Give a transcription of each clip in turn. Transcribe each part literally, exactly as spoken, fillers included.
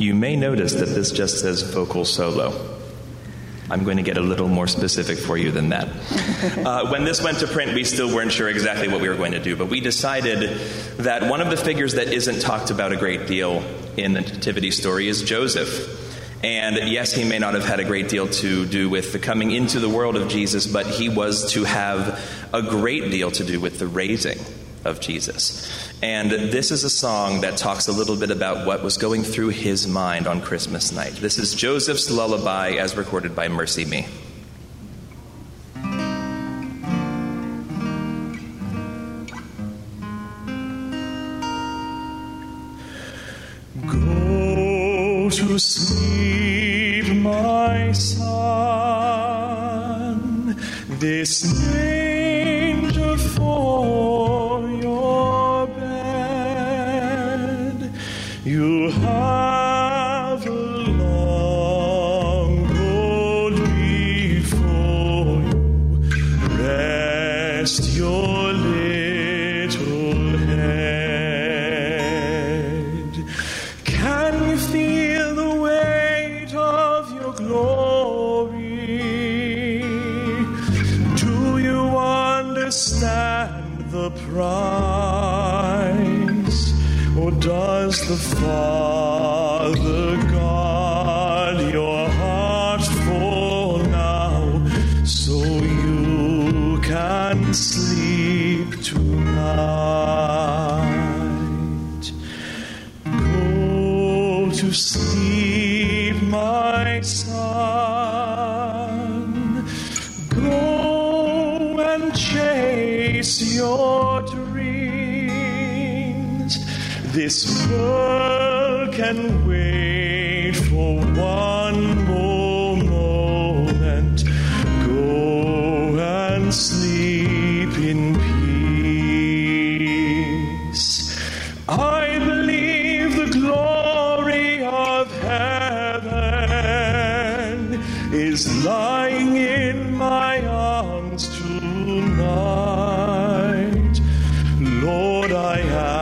You may notice that this just says vocal solo. I'm going to get a little more specific for you than that. Uh, when this went to print, we still weren't sure exactly what we were going to do, but we decided that one of the figures that isn't talked about a great deal in the Nativity story is Joseph. And yes, he may not have had a great deal to do with the coming into the world of Jesus, but he was to have a great deal to do with the raising of Jesus. And this is a song that talks a little bit about what was going through his mind on Christmas night. This is Joseph's Lullaby as recorded by Mercy Me. Go to sleep, my son, this manger falls. You have a long road before you. Rest your little head. Can you feel the weight of your glory? Do you understand the price? Or does the Father guard your heart for now, so you can sleep tonight? Go to sleep, my son. Go and chase your dreams. This world can wait for one more moment. Go and sleep in peace. I believe the glory of heaven is lying in my arms tonight. Lord, I have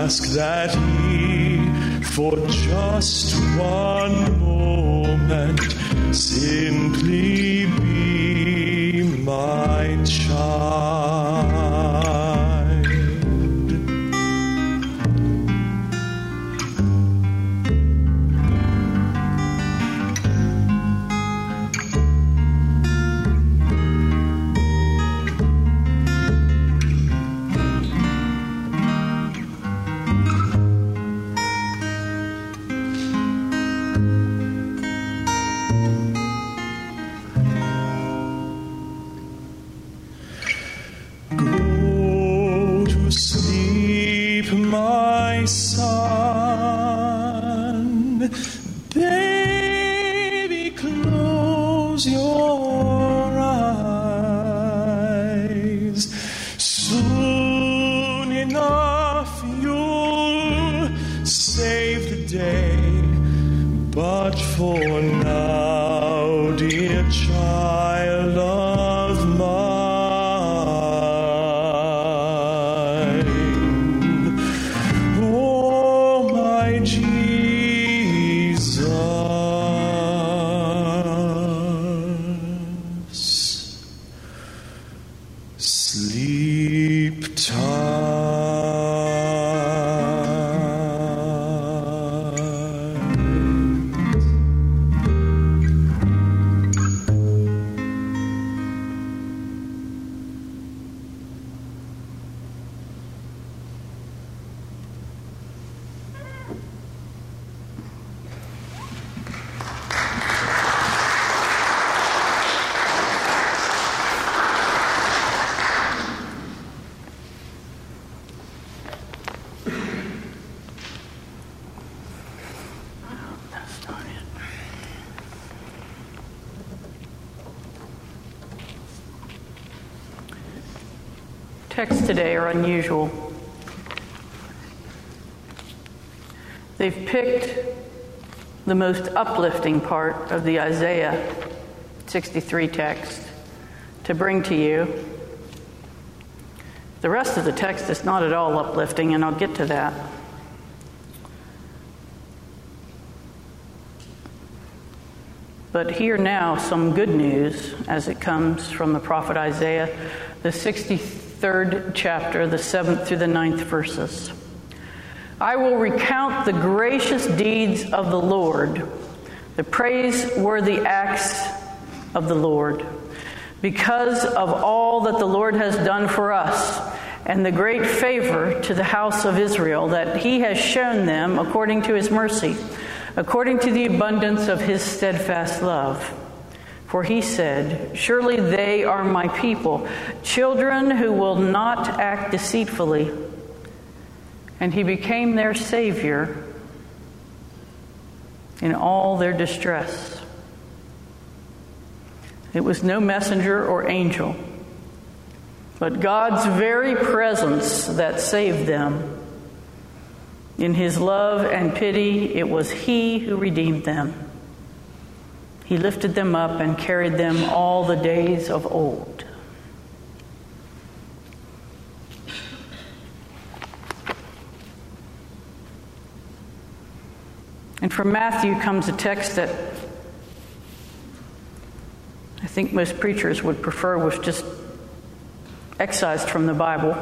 ask that he, for just one moment, simply be my child. Texts today are unusual. They've picked the most uplifting part of the Isaiah sixty-three text to bring to you. The rest of the text is not at all uplifting, and I'll get to that. But hear now some good news as it comes from the prophet Isaiah, the sixty-third chapter, the seventh through the ninth verses. I will recount the gracious deeds of the Lord, the praiseworthy acts of the Lord, because of all that the Lord has done for us, and the great favor to the house of Israel that he has shown them according to his mercy, according to the abundance of his steadfast love. For he said, surely they are my people, children who will not act deceitfully. And he became their Savior in all their distress. It was no messenger or angel, but God's very presence that saved them. In his love and pity, it was he who redeemed them. He lifted them up and carried them all the days of old. And from Matthew comes a text that I think most preachers would prefer was just excised from the Bible.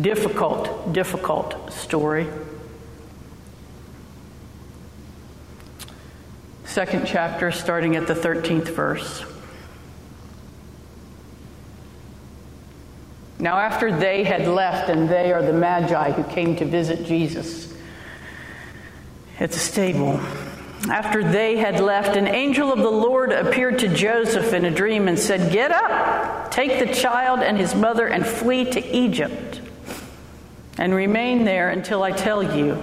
Difficult, difficult story. Second chapter, starting at the thirteenth verse. Now after they had left, and they are the Magi who came to visit Jesus at the stable. After they had left, an angel of the Lord appeared to Joseph in a dream and said, get up, take the child and his mother and flee to Egypt, and remain there until I tell you.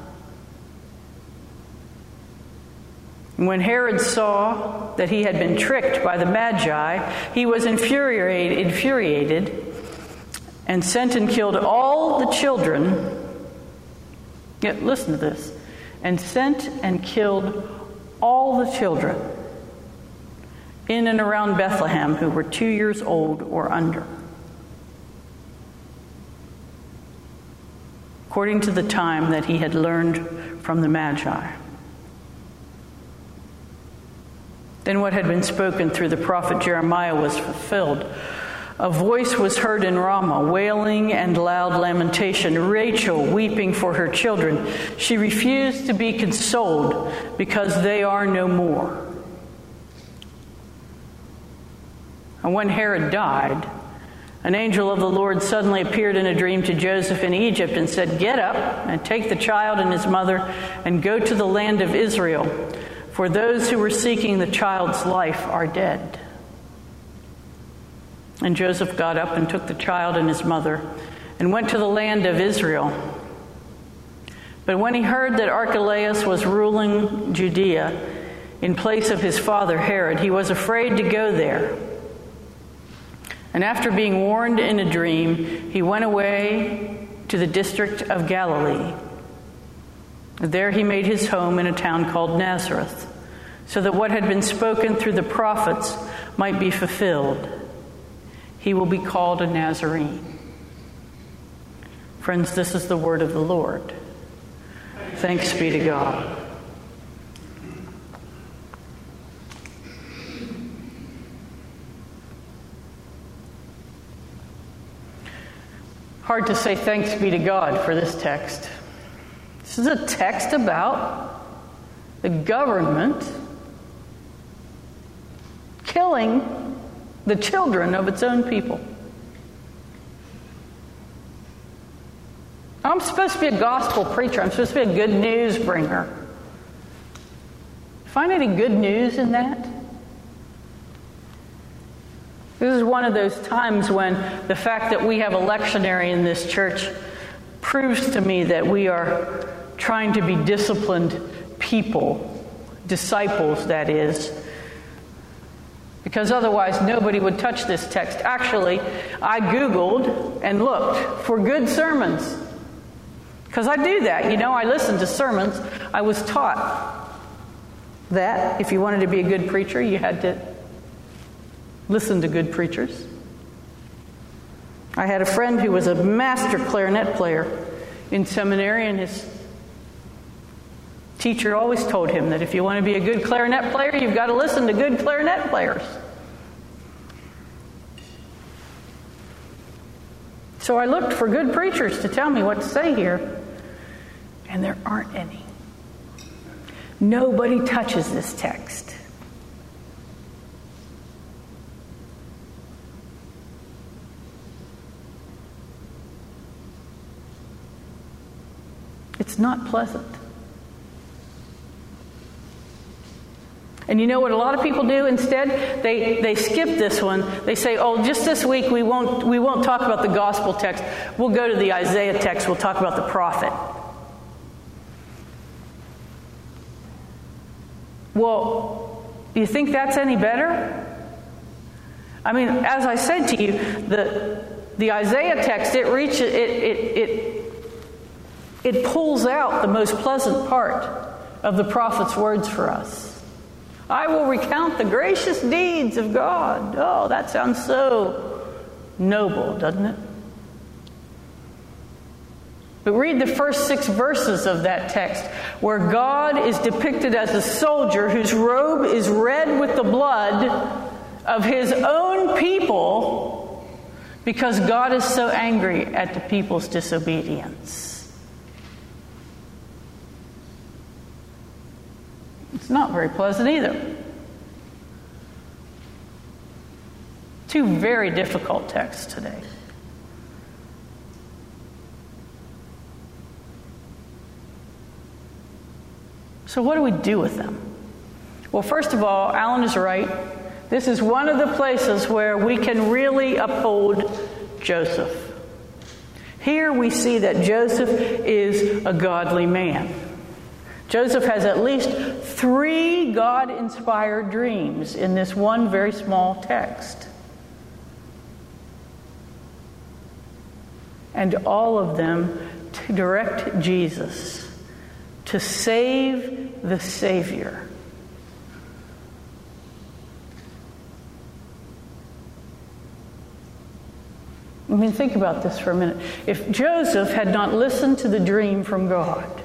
And when Herod saw that he had been tricked by the Magi, he was infuriated, infuriated and sent and killed all the children. Yeah, listen to this. And sent and killed all the children in and around Bethlehem, who were two years old or under, according to the time that he had learned from the Magi. Then what had been spoken through the prophet Jeremiah was fulfilled. A voice was heard in Ramah, wailing and loud lamentation, Rachel weeping for her children. She refused to be consoled because they are no more. And when Herod died, an angel of the Lord suddenly appeared in a dream to Joseph in Egypt and said, get up and take the child and his mother and go to the land of Israel, for those who were seeking the child's life are dead. And Joseph got up and took the child and his mother and went to the land of Israel. But when he heard that Archelaus was ruling Judea in place of his father Herod, he was afraid to go there. And after being warned in a dream, he went away to the district of Galilee. There he made his home in a town called Nazareth, so that what had been spoken through the prophets might be fulfilled. He will be called a Nazarene. Friends, this is the word of the Lord. Thanks be to God. Hard to say thanks be to God for this text. This is a text about the government killing the children of its own people. I'm supposed to be a gospel preacher. I'm supposed to be a good news bringer. Find any good news in that? This is one of those times when the fact that we have a lectionary in this church proves to me that we are trying to be disciplined people, disciples, that is, because otherwise nobody would touch this text. Actually, I Googled and looked for good sermons, because I do that. You know, I listen to sermons. I was taught that if you wanted to be a good preacher, you had to listen to good preachers. I had a friend who was a master clarinet player in seminary, and his teacher always told him that if you want to be a good clarinet player, you've got to listen to good clarinet players. So I looked for good preachers to tell me what to say here, and there aren't any. Nobody touches this text. It's not pleasant. And you know what a lot of people do instead? They they skip this one. They say, oh, just this week we won't we won't talk about the gospel text. We'll go to the Isaiah text. We'll talk about the prophet. Well, do you think that's any better? I mean, as I said to you, the the Isaiah text, it reaches it it it it pulls out the most pleasant part of the prophet's words for us. I will recount the gracious deeds of God. Oh, that sounds so noble, doesn't it? But read the first six verses of that text, where God is depicted as a soldier whose robe is red with the blood of his own people, because God is so angry at the people's disobedience. It's not very pleasant either. Two very difficult texts today. So what do we do with them? Well, first of all, Alan is right. This is one of the places where we can really uphold Joseph. Here we see that Joseph is a godly man. Joseph has at least three God-inspired dreams in this one very small text. And all of them to direct Jesus to save the Savior. I mean, think about this for a minute. If Joseph had not listened to the dream from God,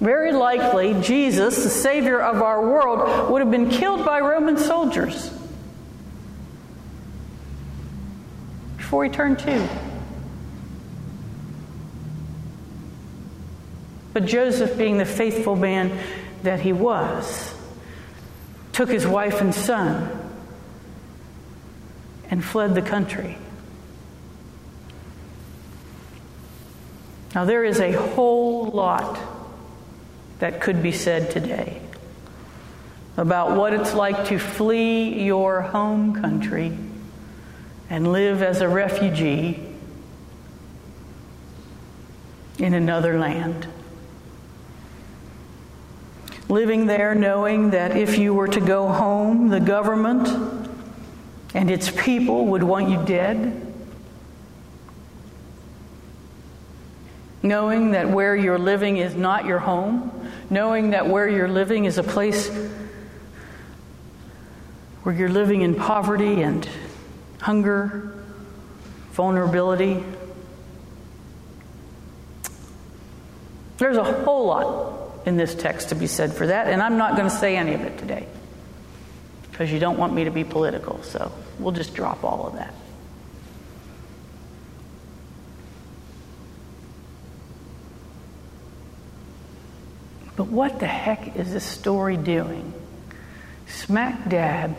very likely, Jesus, the Savior of our world, would have been killed by Roman soldiers before he turned two. But Joseph, being the faithful man that he was, took his wife and son and fled the country. Now, there is a whole lot that could be said today about what it's like to flee your home country and live as a refugee in another land. Living there knowing that if you were to go home, the government and its people would want you dead. Knowing that where you're living is not your home. Knowing that where you're living is a place where you're living in poverty and hunger, vulnerability. There's a whole lot in this text to be said for that, and I'm not going to say any of it today because you don't want me to be political, so we'll just drop all of that. But what the heck is this story doing? Smack dab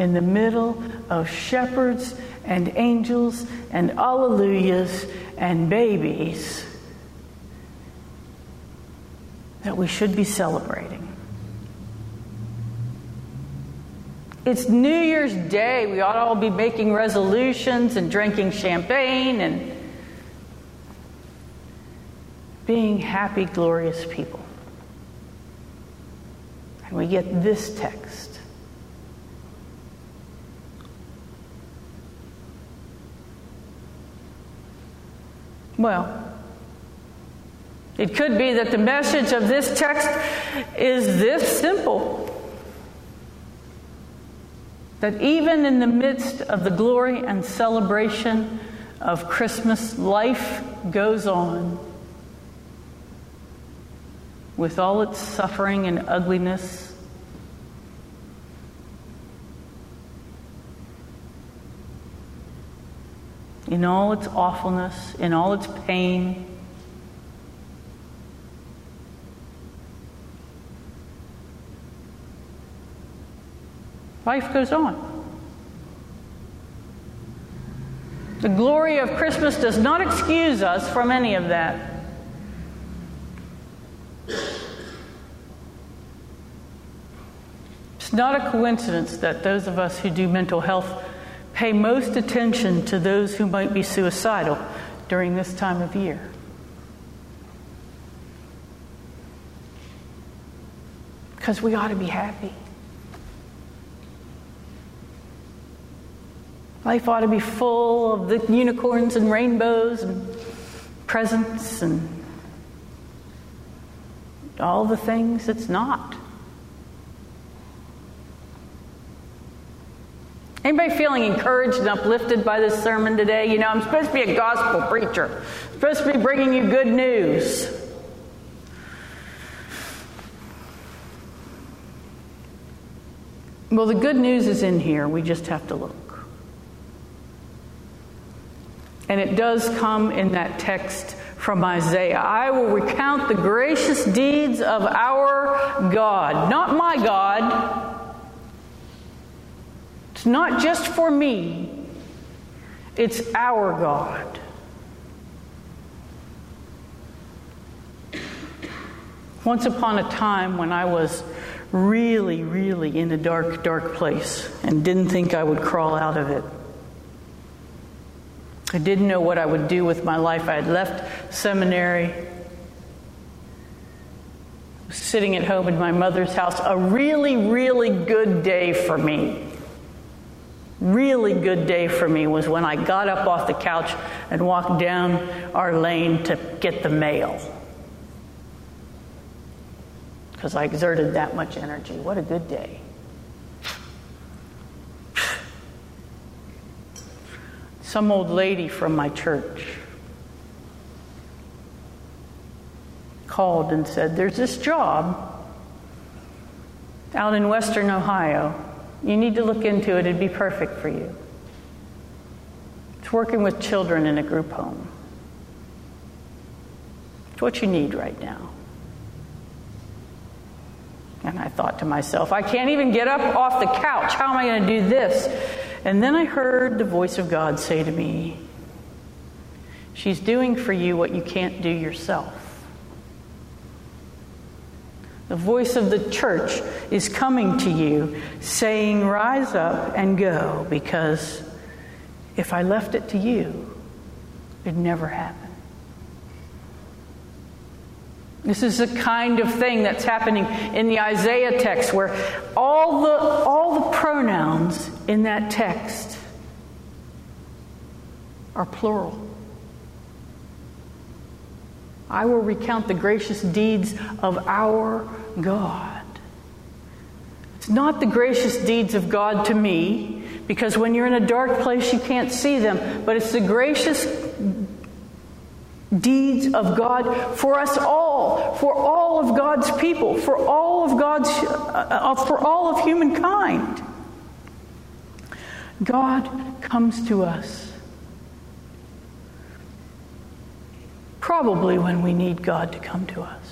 in the middle of shepherds and angels and alleluias and babies that we should be celebrating. It's New Year's Day. We ought to all be making resolutions and drinking champagne and being happy, glorious people. And we get this text Well, it could be that the message of this text is this simple. That even in the midst of the glory and celebration of Christmas, life goes on with all its suffering and ugliness. In all its awfulness, in all its pain. Life goes on. The glory of Christmas does not excuse us from any of that. It's not a coincidence that those of us who do mental health pay most attention to those who might be suicidal during this time of year. Because we ought to be happy. Life ought to be full of the unicorns and rainbows and presents and all the things it's not. Anybody feeling encouraged and uplifted by this sermon today? You know, I'm supposed to be a gospel preacher. I'm supposed to be bringing you good news. Well, the good news is in here. We just have to look. And it does come in that text from Isaiah. I will recount the gracious deeds of our God. Not my God. Not just for me, it's our God. Once upon a time when I was really, really in a dark, dark place and didn't think I would crawl out of it. I didn't know what I would do with my life. I had left seminary, sitting at home in my mother's house. A really, really good day for me. Really good day for me was when I got up off the couch and walked down our lane to get the mail. Because I exerted that much energy. What a good day. Some old lady from my church called and said, there's this job out in Western Ohio. You need to look into it. It'd be perfect for you. It's working with children in a group home. It's what you need right now. And I thought to myself, I can't even get up off the couch. How am I going to do this? And then I heard the voice of God say to me, she's doing for you what you can't do yourself. The voice of the church is coming to you, saying, rise up and go, because if I left it to you, it'd never happen. This is the kind of thing that's happening in the Isaiah text, where all the, all the pronouns in that text are plural. I will recount the gracious deeds of our God. It's not the gracious deeds of God to me, because when you're in a dark place, you can't see them. But it's the gracious deeds of God for us all, for all of God's people, for all of God's, uh, for all of humankind. God comes to us. Probably when we need God to come to us.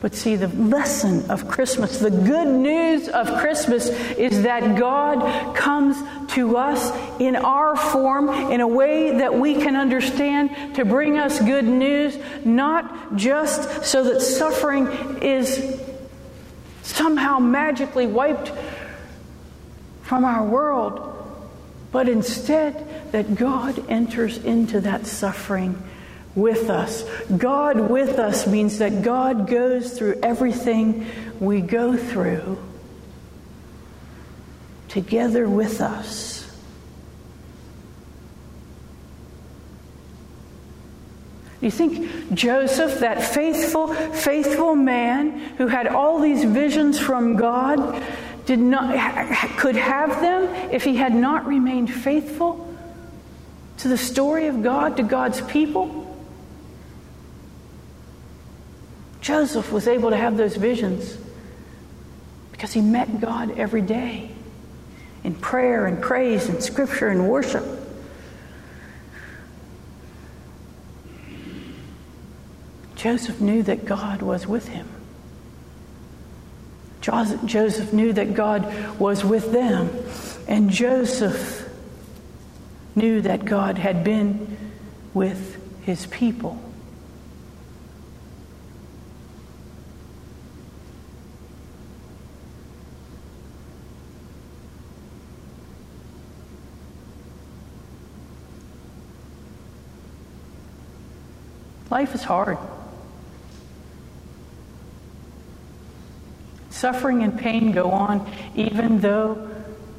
But see, the lesson of Christmas, the good news of Christmas, is that God comes to us in our form, in a way that we can understand, to bring us good news, not just so that suffering is somehow magically wiped from our world, but instead that God enters into that suffering with us. God with us means that God goes through everything we go through together with us. You think Joseph, that faithful, faithful man who had all these visions from God, did not could have them if he had not remained faithful to the story of God, to God's people? Joseph was able to have those visions because he met God every day in prayer and praise and scripture and worship. Joseph knew that God was with him. Joseph knew that God was with them. And Joseph knew that God had been with his people. Life is hard. Suffering and pain go on even though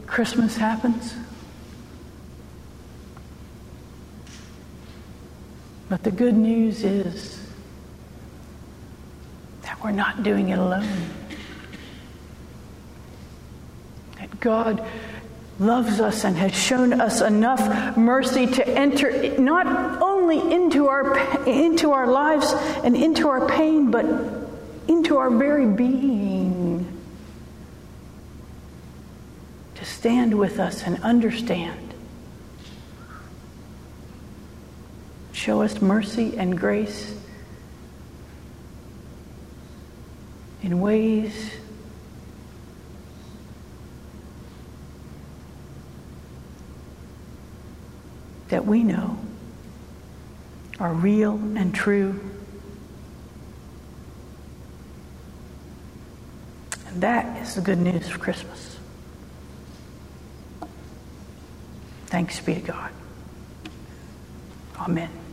Christmas happens. But the good news is that we're not doing it alone. That God loves us and has shown us enough mercy to enter not only into our into our lives and into our pain, but into our very being, to stand with us and understand, show us mercy and grace in ways that we know are real and true. And that is the good news of Christmas. Thanks be to God. Amen.